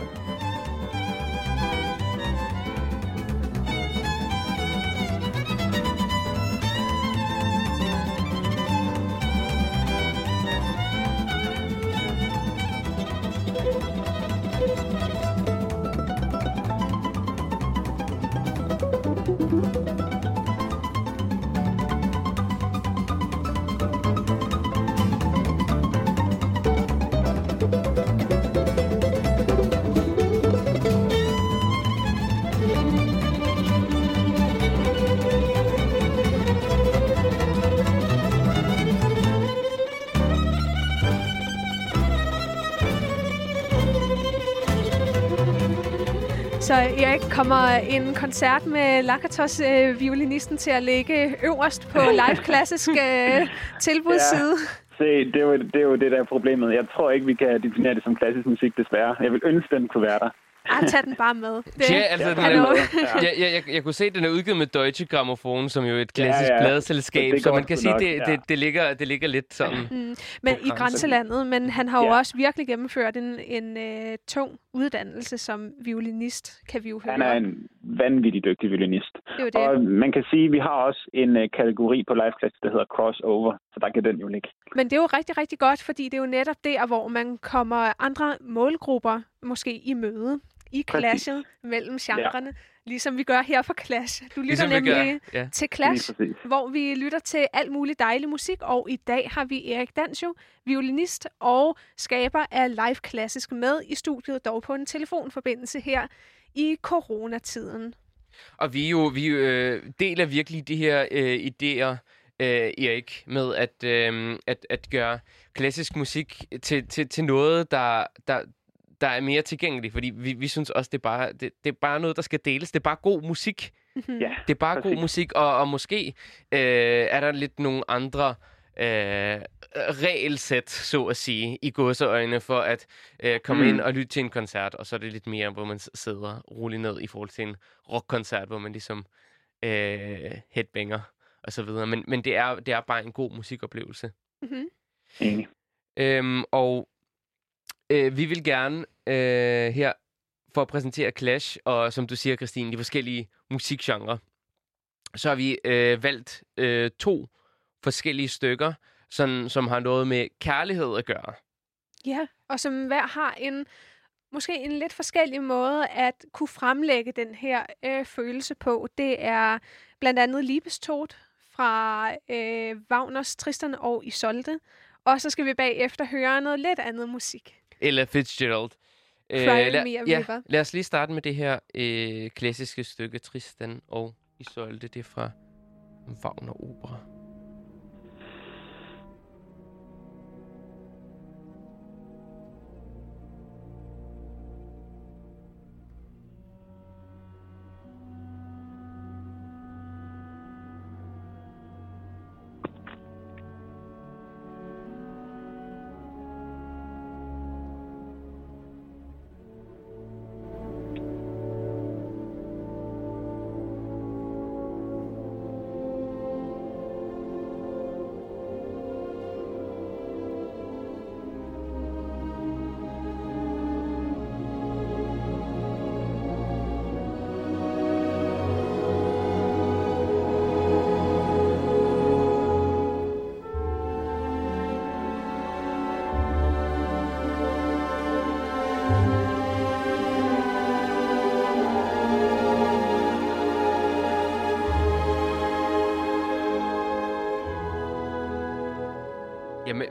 Så Erik, kommer en koncert med Lakatos, øh, violinisten, til at ligge øverst på Live Klassisk øh, tilbudsside? Ja. Se, det er, jo, det er jo det, der er problemet. Jeg tror ikke, vi kan definere det som klassisk musik, desværre. Jeg vil ønske, den kunne være der. Ah, tag den bare med. Det. Ja, altså, ja, den er, ja, jeg, jeg, jeg kunne se, at den er udgivet med Deutsche Grammophon, som jo er et klassisk ja, ja. pladeselskab, så man kan sige, at det, ja. det, det, ligger, det ligger lidt sådan. Mm. Men i grænselandet, men han har ja. jo også virkelig gennemført en, en uh, tung uddannelse som violinist, kan vi jo høre. Han er en vanvittig dygtig violinist. Det det. Og man kan sige, at vi har også en uh, kategori på Live Klassisk, der hedder crossover, så der kan den jo ligge. Men det er jo rigtig, rigtig godt, fordi det er jo netop der, hvor man kommer andre målgrupper måske i møde. I clashet mellem genrerne, ja. ligesom vi gør her for Clash. Du lytter ligesom nemlig ja. til Clash, hvor vi lytter til alt muligt dejlig musik, og i dag har vi Erik Danshøj, violinist og skaber af Live Klassisk, med i studiet, dog på en telefonforbindelse her i coronatiden. Og vi, jo, vi øh, deler virkelig de her øh, idéer, øh, Erik, med at, øh, at, at gøre klassisk musik til, til, til noget, der... der der er mere tilgængelig, fordi vi, vi synes også, det er, bare, det, det er bare noget, der skal deles. Det er bare god musik. Mm-hmm. Ja, det er bare præcis. god musik, og, og måske øh, er der lidt nogle andre øh, regelsæt, så at sige, i godseøjne, for at øh, komme mm. ind og lytte til en koncert, og så er det lidt mere, hvor man sidder roligt ned i forhold til en rockkoncert, hvor man ligesom øh, headbanger og så videre. Men, men det, er, det er bare en god musikoplevelse. Mm-hmm. Mm. Øhm, og vi vil gerne øh, her for at præsentere Clash og, som du siger, Christine, de forskellige musikgenrer. Så har vi øh, valgt øh, to forskellige stykker, sådan, som har noget med kærlighed at gøre. Ja, og som hver har en måske en lidt forskellig måde at kunne fremlægge den her øh, følelse på. Det er blandt andet Liebestod fra øh, Wagners Tristan og Isolde. Og så skal vi bagefter høre noget lidt andet musik. Ella Fitzgerald. Cry Me A River. Lad os lige starte med det her øh, klassiske stykke Tristan og Isolde. Det er fra Wagner opera.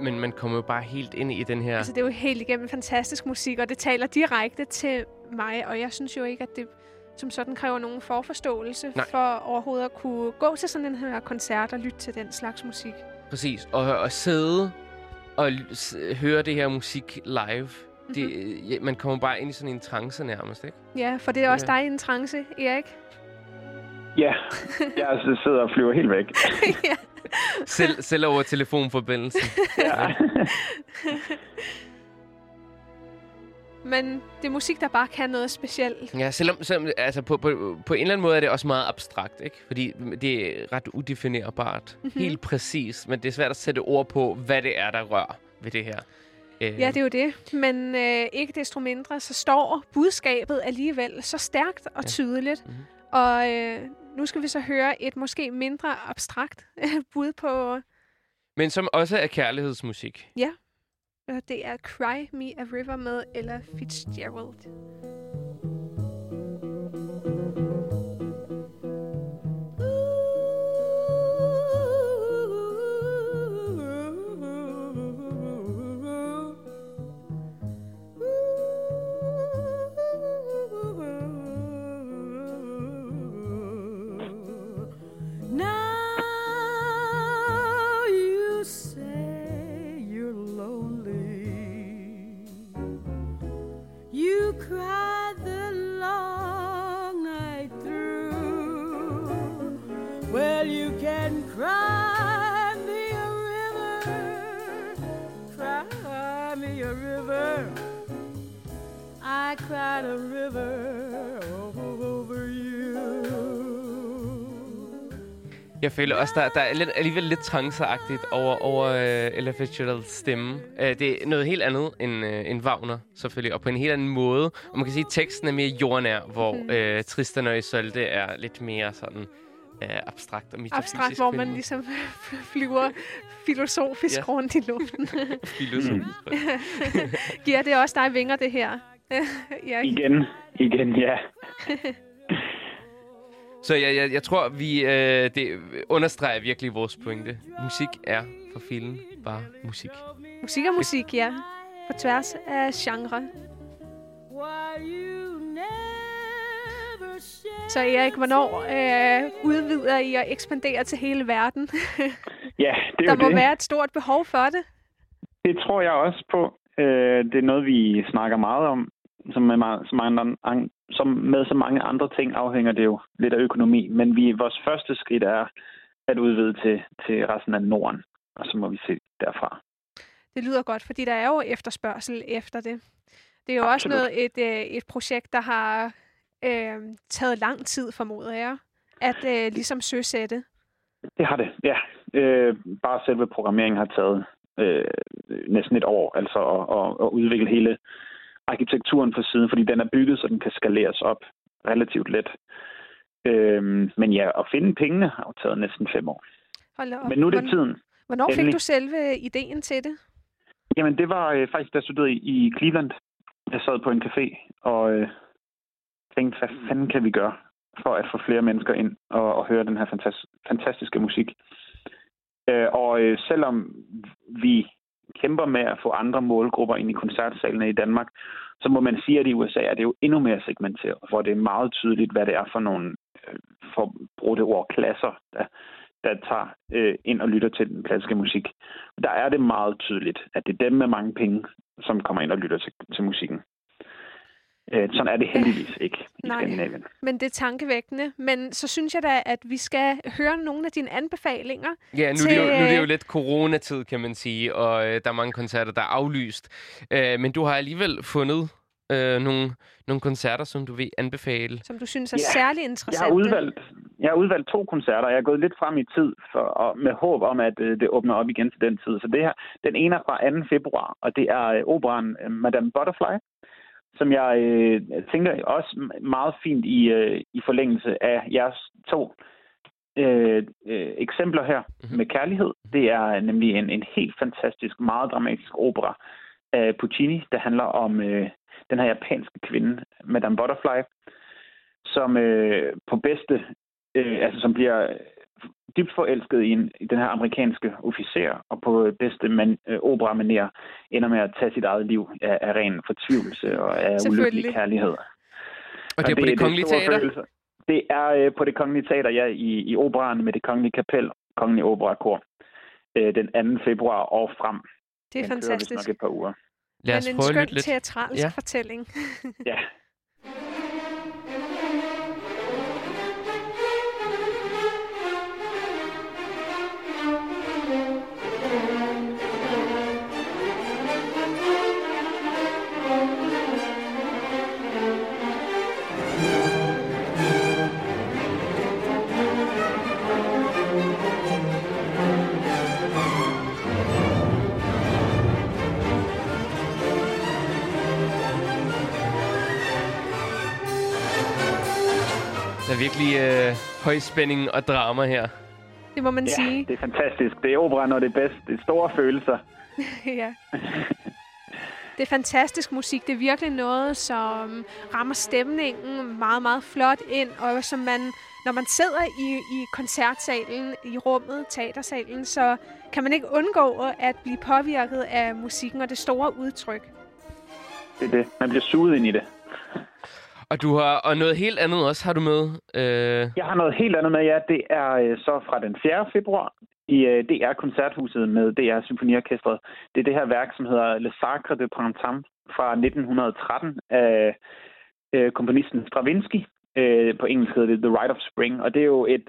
Men man kommer jo bare helt ind i den her... Altså, det er jo helt igennem fantastisk musik, og det taler direkte til mig, og jeg synes jo ikke, at det som sådan kræver nogen forforståelse Nej. for overhovedet at kunne gå til sådan en her koncert og lytte til den slags musik. Præcis, og, og sidde og l- høre det her musik live. Det, mm-hmm. ja, man kommer bare ind i sådan en trance nærmest, ikke? Ja, for det er også ja. dig i en trance, Erik. Ja, jeg sidder og flyver helt væk. ja. Selv, selv over telefonforbindelsen. Ja. Men det er musik, der bare kan noget specielt. Ja, selvom, selvom altså på, på, på en eller anden måde er det også meget abstrakt, ikke? Fordi det er ret udefinerbart. Mm-hmm. Helt præcis, men det er svært at sætte ord på, hvad det er, der rører ved det her. Ja, det er jo det. Men øh, ikke desto mindre, så står budskabet alligevel så stærkt og tydeligt. Ja. Mm-hmm. Og øh, nu skal vi så høre et måske mindre abstrakt bud på... Men som også er kærlighedsmusik. Ja, og det er Cry Me A River med Ella Fitzgerald. Cry. cried a river over you. Jeg føler også, der, der er lidt, alligevel lidt tranceagtigt over, over uh, Ella Fitzgeralds stemme. Uh, det er noget helt andet end, uh, end Wagner, selvfølgelig, og på en helt anden måde. Og man kan sige, at teksten er mere jordnær, hvor uh, Tristan og Isolde er lidt mere sådan... abstrakt og metafysisk. Abstrakt, hvor man ligesom flyver filosofisk yeah. rundt i luften. Filosofisk. Giver det også dig vinger, det her? ja. Igen. Igen, ja. Så jeg, jeg, jeg tror, vi øh, det understreger virkelig vores pointe. Musik er for filmen bare musik. Musik er musik, ja. På tværs af genre. Så Erik, hvornår øh, udvider I og ekspanderer til hele verden? Ja, det er Der jo må det. være et stort behov for det. Det tror jeg også på. Øh, det er noget, vi snakker meget om. Som med, som andre, som med så mange andre ting afhænger det jo lidt af økonomi. Men vi, vores første skridt er at udvide til, til resten af Norden. Og så må vi se derfra. Det lyder godt, fordi der er jo efterspørgsel efter det. Det er jo Absolut. også noget et, øh, et projekt, der har... Øh, taget lang tid, formoder jeg, at øh, ligesom søsætte? Det har det, ja. Øh, bare selve programmeringen har taget øh, næsten et år, altså at, at, at udvikle hele arkitekturen på siden, fordi den er bygget, så den kan skaleres op relativt let. Øh, men ja, at finde pengene har jo taget næsten fem år. Hold op. Men nu er det Hvorn- tiden. Hvornår Endelig. fik du selve ideen til det? Jamen, det var øh, faktisk, da jeg studerede i, i Cleveland. Jeg sad på en café, og... Øh, tænkte, hvad fanden kan vi gøre for at få flere mennesker ind og, og høre den her fantas- fantastiske musik. Øh, og øh, selvom vi kæmper med at få andre målgrupper ind i koncertsalene i Danmark, så må man sige, at i U S A er det jo endnu mere segmenteret, hvor det er meget tydeligt, hvad det er for nogle øh, for brugte ord klasser, der, der tager øh, ind og lytter til den klassiske musik. Der er det meget tydeligt, at det er dem med mange penge, som kommer ind og lytter til, til musikken. Sådan er det heldigvis ikke i Nej, Skandinavien. Men det er tankevækkende. Men så synes jeg da, at vi skal høre nogle af dine anbefalinger. Ja, nu, til... det jo, nu er det jo lidt coronatid, kan man sige, og øh, der er mange koncerter, der er aflyst. Øh, men du har alligevel fundet øh, nogle, nogle koncerter, som du vil anbefale. Som du synes er ja. særlig interessante. Jeg har, udvalgt, jeg har udvalgt to koncerter. Jeg er gået lidt frem i tid for, og med håb om, at øh, det åbner op igen til den tid. Så det her, den ene er fra anden februar, og det er øh, operaen øh, Madame Butterfly, som jeg øh, tænker også meget fint i, øh, i forlængelse af jeres to øh, øh, eksempler her med kærlighed. Det er nemlig en, en helt fantastisk, meget dramatisk opera af Puccini, der handler om øh, den her japanske kvinde, Madame Butterfly, som øh, på bedste, øh, altså som bliver dybt forelsket i, en, i den her amerikanske officer, og på bedste man, øh, opera-manér ender med at tage sit eget liv af, af ren fortvivlelse og af ulykkelig kærlighed. Og det er og på det, det Kongelige Teater? Følelser. Det er øh, på det Kongelige Teater, ja, i, i operaen med det Kongelige Kapel, Kongelige Operakor, øh, den anden februar og frem. Det er den fantastisk. Den kører vist nok et par uger. Lad os Men en skøn teatralsk ja. fortælling. ja. Der er virkelig øh, høj spænding og drama her. Det må man ja, sige. Det er fantastisk. Det er opera, når det er bedst. Det er store følelser. ja. Det er fantastisk musik. Det er virkelig noget, som rammer stemningen meget, meget flot ind. Og som man, når man sidder i, i koncertsalen, i rummet, teatersalen, så kan man ikke undgå at blive påvirket af musikken og det store udtryk. Det er det. Man bliver suget ind i det. Og du har og noget helt andet også har du med? Øh... Jeg har noget helt andet med, ja. Det er øh, så fra den fjerde februar i øh, D R-koncerthuset med D R-symfoniorkestret. Det er det her værk, som hedder Le Sacre de Printemps fra nitten tretten af øh, komponisten Stravinsky. Øh, på engelsk hedder det The Rite of Spring. Og det er jo et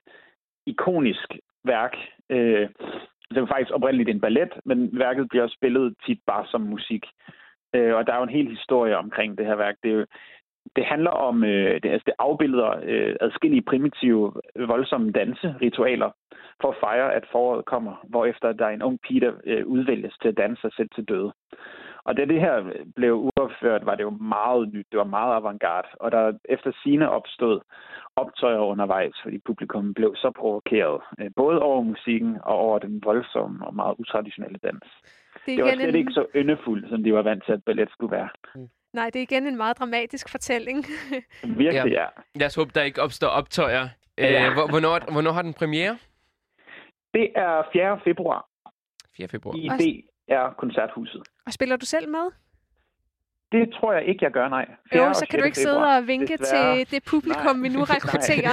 ikonisk værk. Øh, det var faktisk oprindeligt en ballet, men værket bliver spillet tit bare som musik. Øh, og der er jo en hel historie omkring det her værk. Det er jo, det handler om, øh, det, altså det afbilder øh, adskillige primitive, voldsomme danseritualer for at fejre, at foråret kommer, hvorefter der er en ung pige, der øh, udvælges til at danse sig selv til døde. Og da det her blev uopført, var det jo meget nyt, det var meget avantgarde, og der efter sine opstod optøjer undervejs, fordi publikum blev så provokeret, øh, både over musikken og over den voldsomme og meget utraditionelle dans. Det, det var slet en... ikke så yndefuldt, som de var vant til, at ballet skulle være. Mm. Nej, det er igen en meget dramatisk fortælling. Virkelig, ja. Lad os håbe, der ikke opstår optøjer. Ja. Æh, hvornår, hvornår har den premiere? Det er fjerde februar. fjerde februar. I D R-koncerthuset. Og spiller du selv med? Det tror jeg ikke, jeg gør, nej. Jo, så kan du ikke februar. sidde og vinke Desværre. til det publikum, nej. vi nu rekrutterer.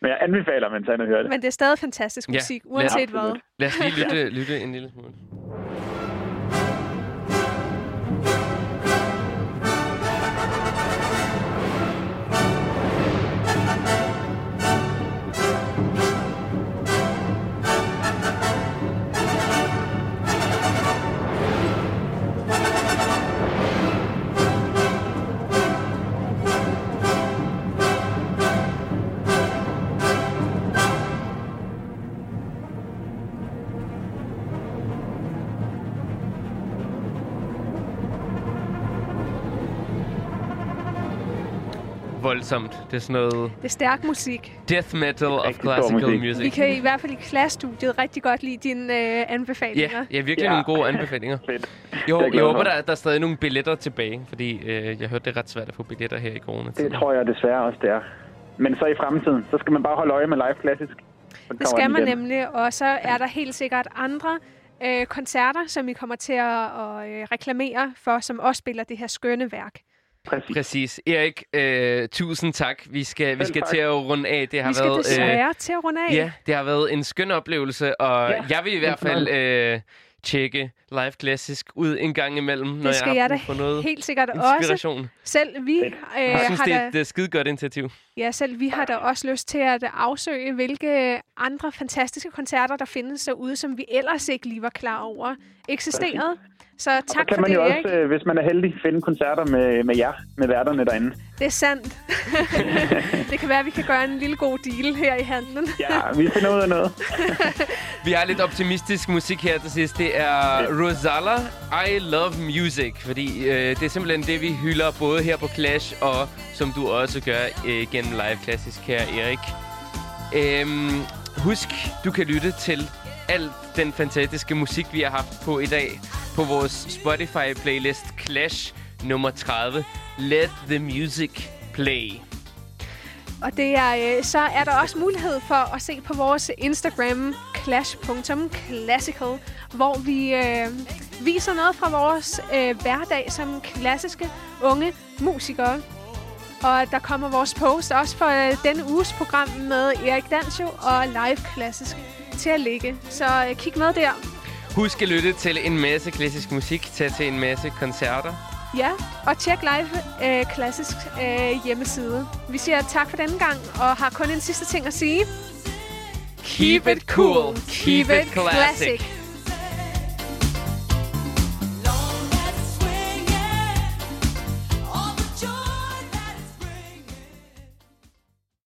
Men jeg anbefaler, at man tager ind og hører det. Men det er stadig fantastisk musik, ja. uanset Lad, hvad. Lad os lige lytte, lytte en lille smule. Voldsomt. Det er sådan noget... Det er stærk musik. Death metal of classical musik. music. Vi kan i hvert fald i klassestudiet rigtig godt lide dine øh, anbefalinger. Yeah, ja, virkelig ja. nogle gode anbefalinger. Jo, jeg håber, der, der er stadig nogle billetter tilbage, fordi øh, jeg hørte, det er ret svært at få billetter her i coronatiden. Det tror jeg desværre også, det er. Men så i fremtiden, så skal man bare holde øje med Live Klassisk. Det skal man nemlig, og så er der helt sikkert andre øh, koncerter, som I kommer til at øh, reklamere for, som også spiller det her skønne værk. Præcis. Præcis. Erik, øh, tusind tak. Vi skal, vi skal til at runde af. Det har vi skal været, desværre øh, til at runde af. Ja, det har været en skøn oplevelse, og ja. jeg vil i hvert fald øh, tjekke Live Klassisk ud en gang imellem, når jeg har brug for noget helt sikkert inspiration. Også. Selv vi øh, jeg synes, har det er et skide godt initiativ. Ja, selv vi har da også lyst til at afsøge, hvilke andre fantastiske koncerter, der findes derude, som vi ellers ikke lige var klar over eksisterede. Præcis. Så tak så kan for man det, jo også, øh, hvis man er heldig, finde koncerter med, med jer, med værterne derinde. Det er sandt. Det kan være, at vi kan gøre en lille god deal her i handlen. Ja, vi finder ud af noget. Vi har lidt optimistisk musik her til sidst. Det er Rosala, I Love Music. Fordi øh, det er simpelthen det, vi hylder både her på Clash, og som du også gør øh, gennem Live Klassisk her, Erik. Øhm, husk, du kan lytte til alt den fantastiske musik, vi har haft på i dag, på vores Spotify-playlist Clash nummer tredive, Let the Music Play. Og det er, så er der også mulighed for at se på vores Instagram, clash punktum classical, hvor vi øh, viser noget fra vores øh, hverdag som klassiske unge musikere. Og der kommer vores post også for øh, denne uges program med Erik Danshøj og Live Klassisk til at ligge. Så øh, kig med der. Husk at lytte til en masse klassisk musik, tage til en masse koncerter. Ja, og tjek Live øh, Klassisk øh, hjemmeside. Vi siger tak for denne gang, og har kun en sidste ting at sige. Keep it cool. Keep it classic.